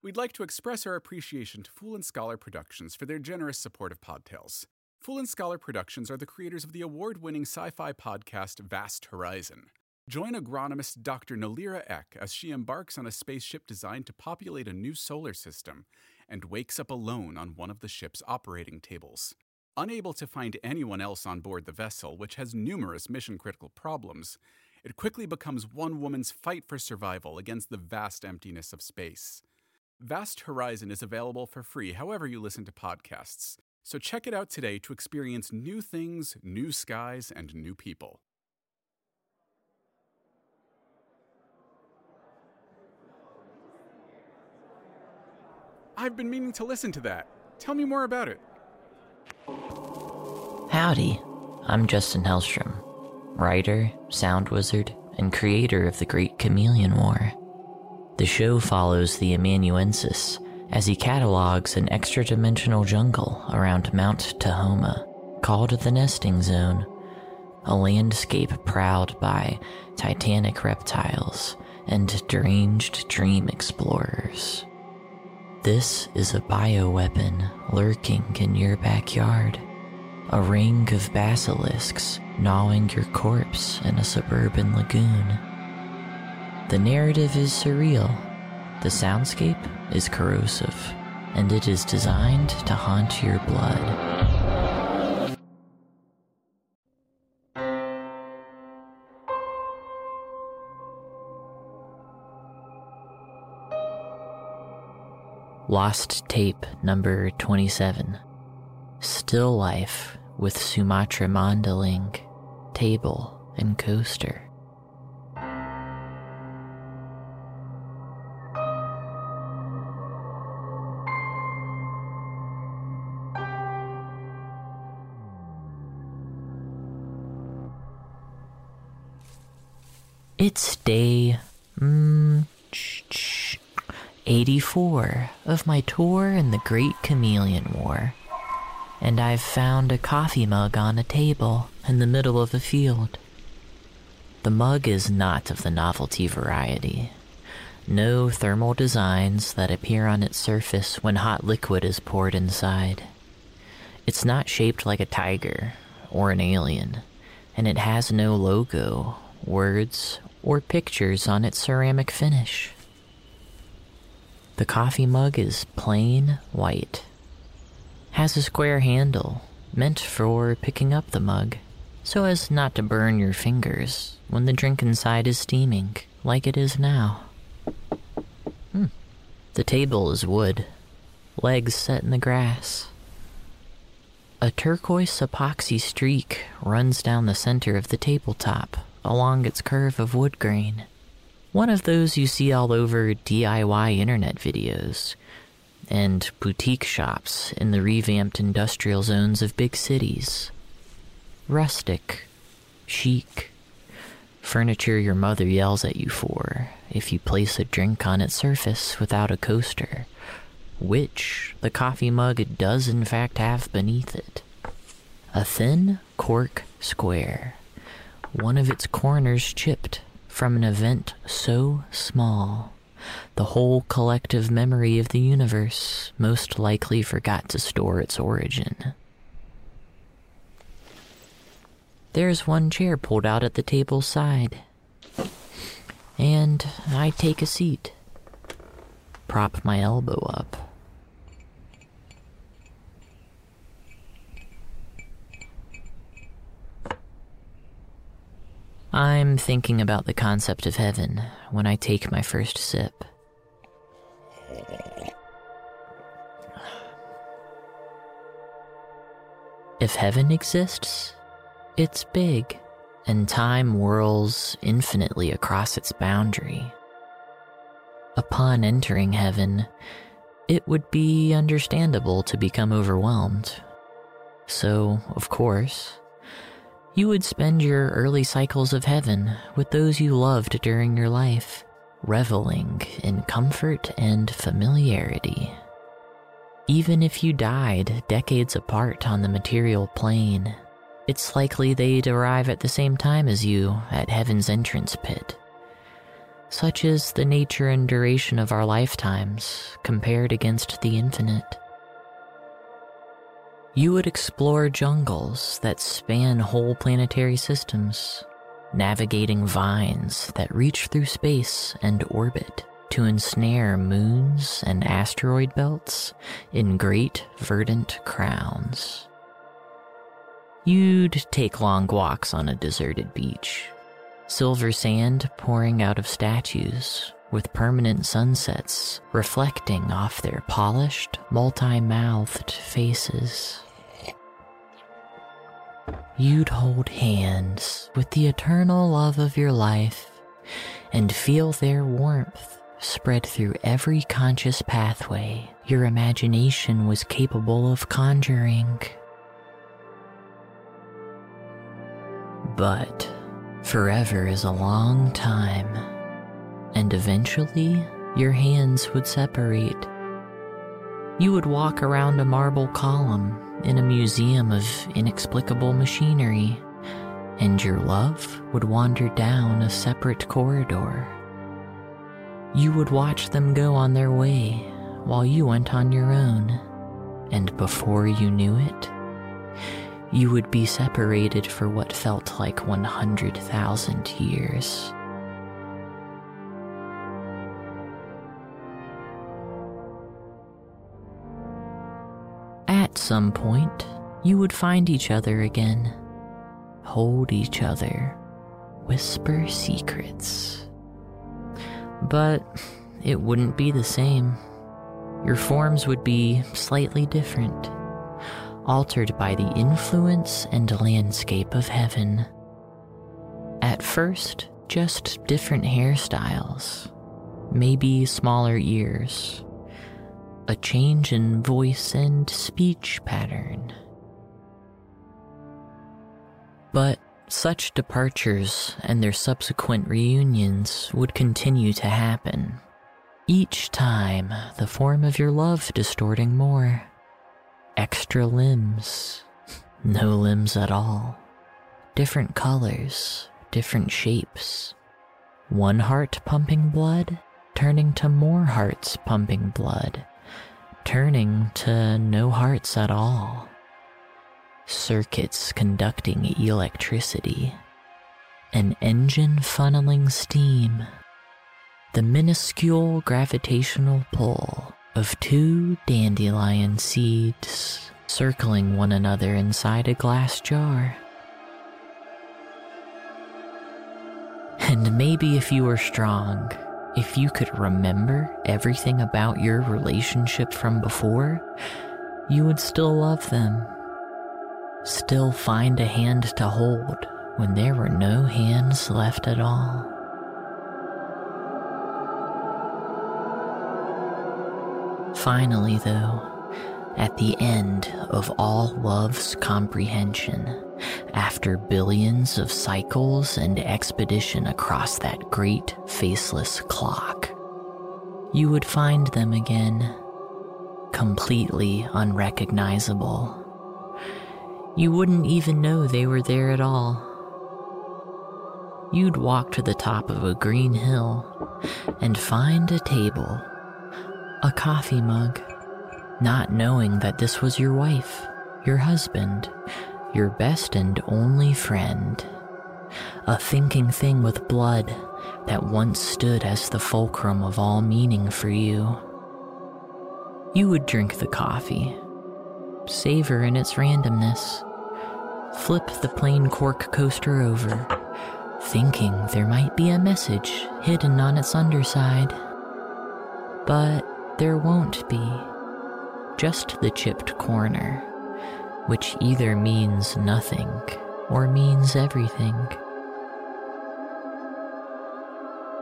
We'd like to express our appreciation to Fool and Scholar Productions for their generous support of PodTales. Fool and Scholar Productions are the creators of the award-winning sci-fi podcast Vast Horizon. Join agronomist Dr. Nalira Eck as she embarks on a spaceship designed to populate a new solar system and wakes up alone on one of the ship's operating tables. Unable to find anyone else on board the vessel, which has numerous mission-critical problems, it quickly becomes one woman's fight for survival against the vast emptiness of space. Vast Horizon is available for free however you listen to podcasts, so check it out today to experience new things, new skies, and new people. I've been meaning to listen to that. Tell me more about it. Howdy. I'm Justin Hellstrom, writer, sound wizard, and creator of The Great Chameleon War. The show follows the amanuensis as he catalogs an extra-dimensional jungle around Mount Tahoma, called the Nesting Zone, a landscape prowled by titanic reptiles and deranged dream explorers. This is a bioweapon lurking in your backyard, a ring of basilisks gnawing your corpse in a suburban lagoon. The narrative is surreal, the soundscape is corrosive, and it is designed to haunt your blood. Lost Tape Number 27. Still Life with Sumatra Mandaling, Table, and Coaster. It's day 84 of my tour in the Great Chameleon War, and I've found a coffee mug on a table in the middle of a field. The mug is not of the novelty variety. No thermal designs that appear on its surface when hot liquid is poured inside. It's not shaped like a tiger or an alien, and it has no logo, words, or pictures on its ceramic finish. The coffee mug is plain white, has a square handle meant for picking up the mug so as not to burn your fingers when the drink inside is steaming like it is now. The table is wood, legs set in the grass. A turquoise epoxy streak runs down the center of the tabletop along its curve of wood grain. One of those you see all over DIY internet videos and boutique shops in the revamped industrial zones of big cities. Rustic, chic, furniture your mother yells at you for if you place a drink on its surface without a coaster, which the coffee mug does in fact have beneath it. A thin cork square, one of its corners chipped from an event so small, the whole collective memory of the universe most likely forgot to store its origin. There's one chair pulled out at the table's side, and I take a seat, prop my elbow up. I'm thinking about the concept of heaven when I take my first sip. If heaven exists, it's big, and time whirls infinitely across its boundary. Upon entering heaven, it would be understandable to become overwhelmed. So, of course, you would spend your early cycles of heaven with those you loved during your life, reveling in comfort and familiarity. Even if you died decades apart on the material plane, it's likely they'd arrive at the same time as you at heaven's entrance pit. Such is the nature and duration of our lifetimes compared against the infinite. You would explore jungles that span whole planetary systems, navigating vines that reach through space and orbit to ensnare moons and asteroid belts in great verdant crowns. You'd take long walks on a deserted beach, silver sand pouring out of statues with permanent sunsets reflecting off their polished, multi-mouthed faces. You'd hold hands with the eternal love of your life and feel their warmth spread through every conscious pathway your imagination was capable of conjuring. But forever is a long time, and eventually your hands would separate. You would walk around a marble column in a museum of inexplicable machinery, and your love would wander down a separate corridor. You would watch them go on their way while you went on your own, and before you knew it, you would be separated for what felt like 100,000 years. At some point, you would find each other again, hold each other, whisper secrets. But it wouldn't be the same. Your forms would be slightly different, altered by the influence and landscape of heaven. At first, just different hairstyles, maybe smaller ears, a change in voice and speech pattern. But such departures and their subsequent reunions would continue to happen, each time the form of your love distorting more. Extra limbs, no limbs at all, different colors, different shapes, one heart pumping blood, turning to more hearts pumping blood, turning to no hearts at all, circuits conducting electricity, an engine funneling steam, the minuscule gravitational pull of two dandelion seeds circling one another inside a glass jar. And maybe if you were strong, if you could remember everything about your relationship from before, you would still love them, still find a hand to hold when there were no hands left at all. Finally, though, at the end of all love's comprehension, after billions of cycles and expedition across that great faceless clock, you would find them again, completely unrecognizable. You wouldn't even know they were there at all. You'd walk to the top of a green hill and find a table, a coffee mug, not knowing that this was your wife, your husband, your best and only friend, a thinking thing with blood that once stood as the fulcrum of all meaning for you. You would drink the coffee, savor in its randomness, flip the plain cork coaster over, thinking there might be a message hidden on its underside. But there won't be, just the chipped corner, which either means nothing or means everything.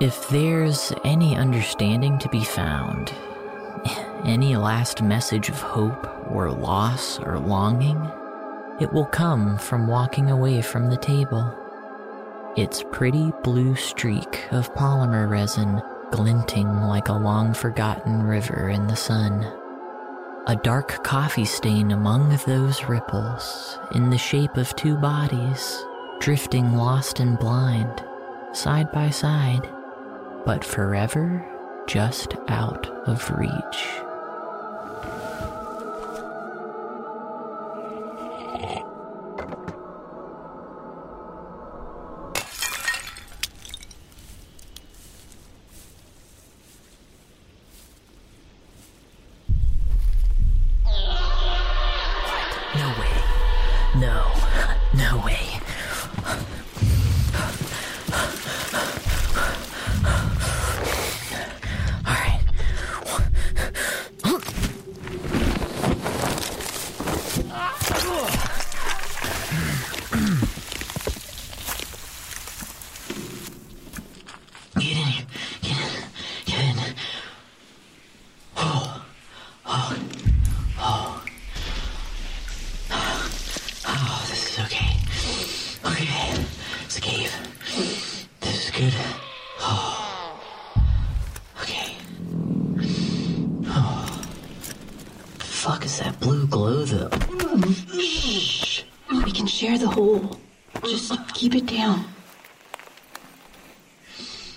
If there's any understanding to be found, any last message of hope or loss or longing, it will come from walking away from the table, its pretty blue streak of polymer resin glinting like a long-forgotten river in the sun, a dark coffee stain among those ripples in the shape of two bodies, drifting lost and blind, side by side, but forever just out of reach.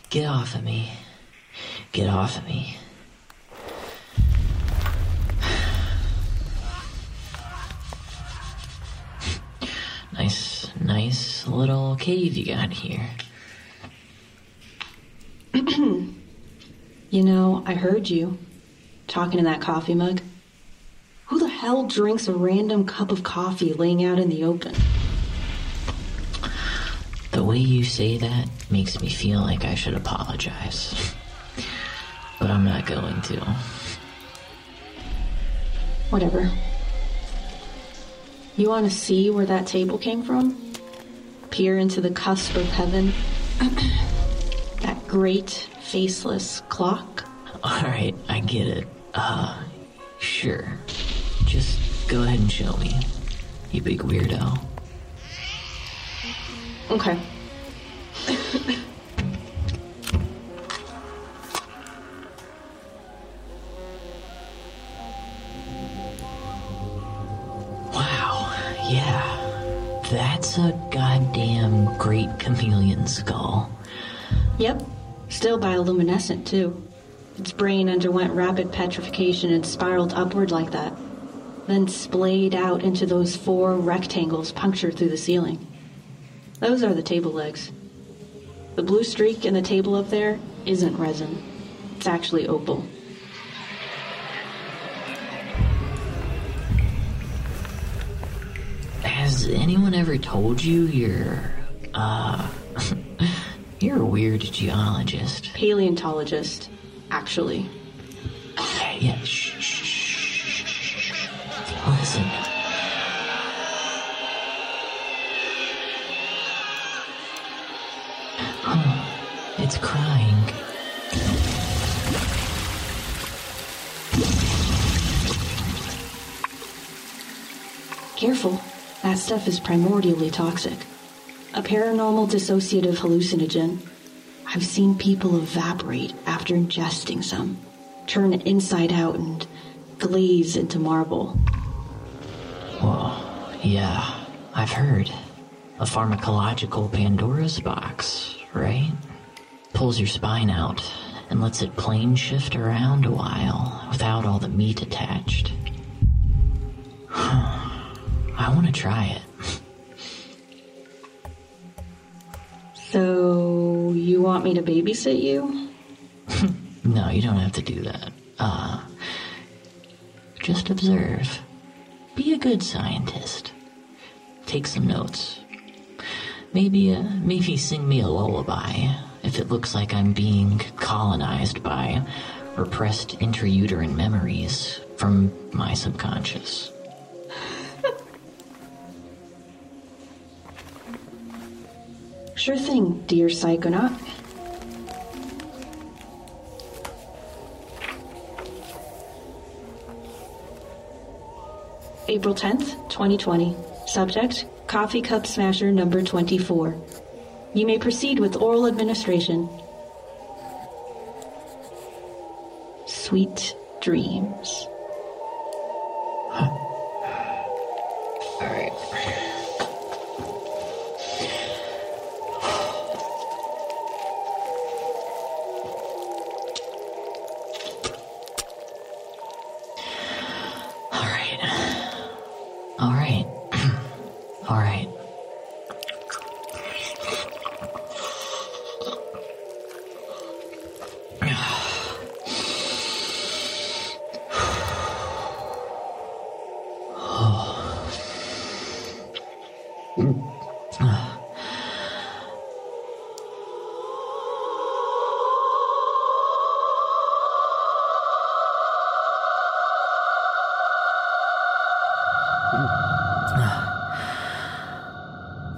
Get off of me. Nice little cave you got here. You know, I heard you talking in that coffee mug. Who the hell drinks a random cup of coffee laying out in the open? The way you say that makes me feel like I should apologize. But I'm not going to. Whatever. You want to see where that table came from? Peer into the cusp of heaven? That great, faceless clock? Alright, I get it. Sure. Just go ahead and show me, you big weirdo. Okay. That's a goddamn great chameleon skull. Yep. Still bioluminescent, too. Its brain underwent rapid petrification and spiraled upward like that, then splayed out into those 4 rectangles punctured through the ceiling. Those are the table legs. The blue streak in the table up there isn't resin. It's actually opal. Has anyone ever told you you're a weird geologist? Paleontologist, actually. Yeah, shh. Listen. Oh, it's crying. Careful. That stuff is primordially toxic. A paranormal dissociative hallucinogen. I've seen people evaporate after ingesting some, turn inside out and glaze into marble. Well, yeah, I've heard. A pharmacological Pandora's box, right? Pulls your spine out and lets it plane shift around a while without all the meat attached. I want to try it. So, you want me to babysit you? No, you don't have to do that. Just observe. Be a good scientist. Take some notes. Maybe sing me a lullaby if it looks like I'm being colonized by repressed intrauterine memories from my subconscious. Sure thing, dear psychonaut. April 10th, 2020. Subject, Coffee Cup Smasher number 24. You may proceed with oral administration. Sweet dreams.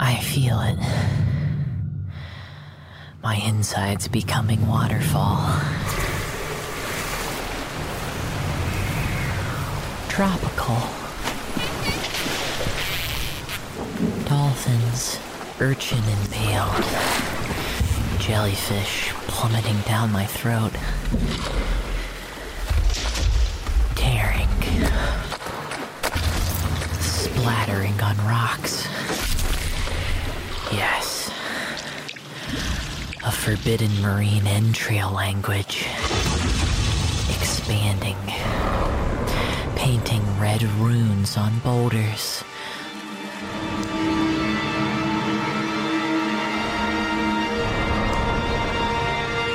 I feel it. My insides becoming waterfall. Tropical. Dolphins, urchin impaled. Jellyfish plummeting down my throat. Tearing. Splattering on rocks. Yes. A forbidden marine entrail language. Expanding. Painting red runes on boulders.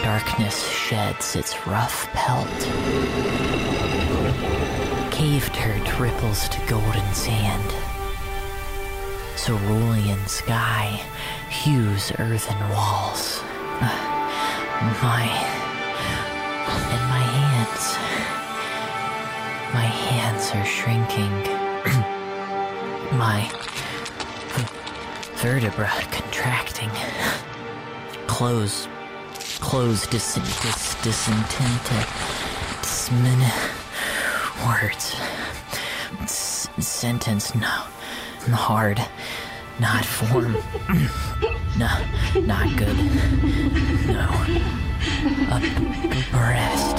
Darkness sheds its rough pelt. Cave dirt ripples to golden sand. Cerulean sky hues earthen walls. My hands. My hands are shrinking. My vertebra contracting. Clothes disintented. Words. Sentence no. Hard. Not form. Not good. No. Breast.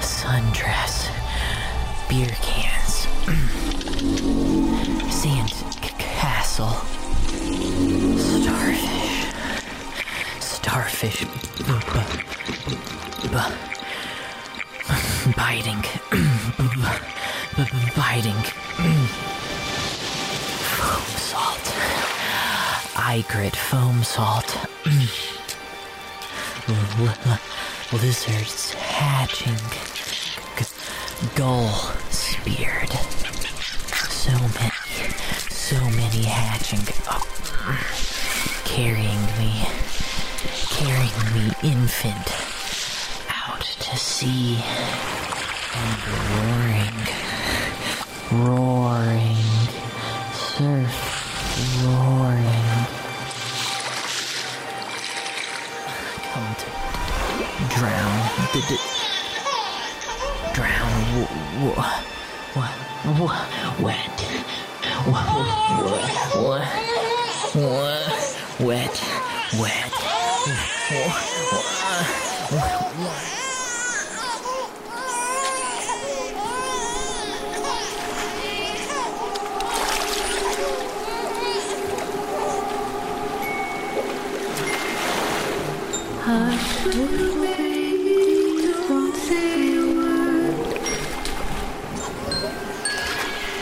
Sundress, beer cans, sand castle, starfish, biting, foam salt, egret foam salt, lizards hatching. Gull speared. So many hatching. Oh. Carrying me infant out to sea and roaring surf Come to drown. Wet.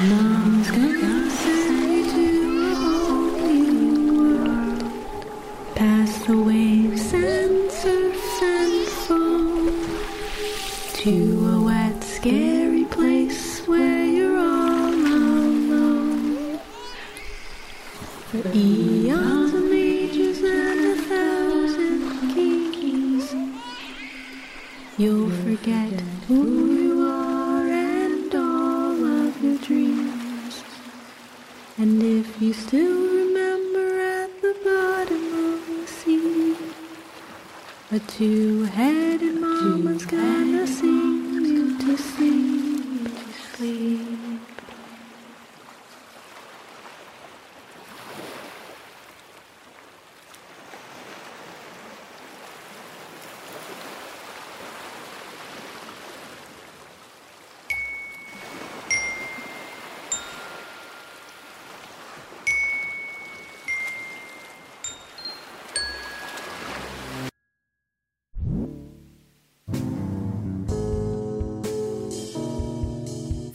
Mom's gonna say to hold you past the waves and surf and foam to a wet, scary place where you're all alone. For eons and ages and 1,000 kings, you'll forget who you are. And if you still remember at the bottom of the sea, a two-headed mama's gonna sing you to sleep.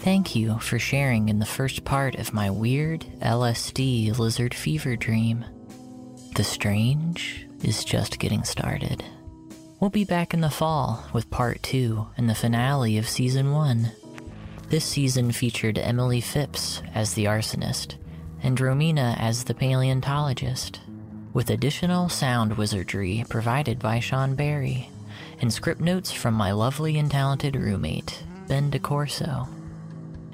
Thank you for sharing in the first part of my weird LSD lizard fever dream. The strange is just getting started. We'll be back in the fall with part 2 and the finale of season 1. This season featured Emily Phipps as the arsonist and Romina as the paleontologist, with additional sound wizardry provided by Sean Barry and script notes from my lovely and talented roommate, Ben DeCorso.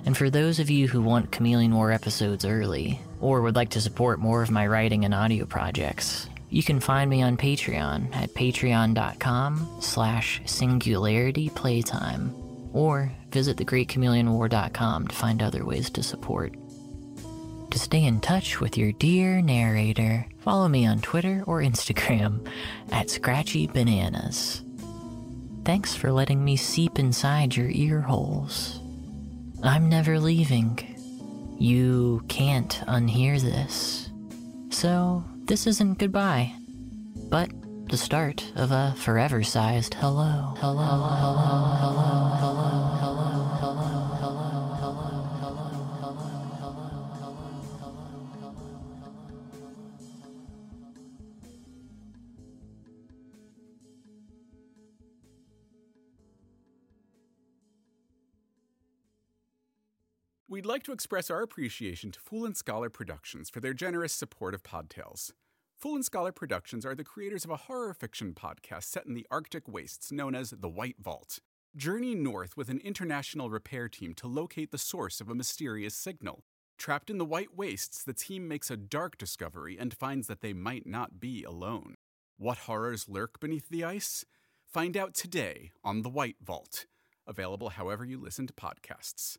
And for those of you who want Chameleon War episodes early, or would like to support more of my writing and audio projects, you can find me on Patreon at patreon.com/singularityplaytime, or visit thegreatchameleonwar.com to find other ways to support. To stay in touch with your dear narrator, follow me on Twitter or Instagram at scratchybananas. Thanks for letting me seep inside your ear holes. I'm never leaving. You can't unhear this. So, this isn't goodbye, but the start of a forever-sized hello. Hello, hello, hello, hello, hello, hello. We'd like to express our appreciation to Fool and Scholar Productions for their generous support of PodTales. Fool and Scholar Productions are the creators of a horror fiction podcast set in the Arctic wastes known as The White Vault. Journey north with an international repair team to locate the source of a mysterious signal. Trapped in the White Wastes, the team makes a dark discovery and finds that they might not be alone. What horrors lurk beneath the ice? Find out today on The White Vault. Available however you listen to podcasts.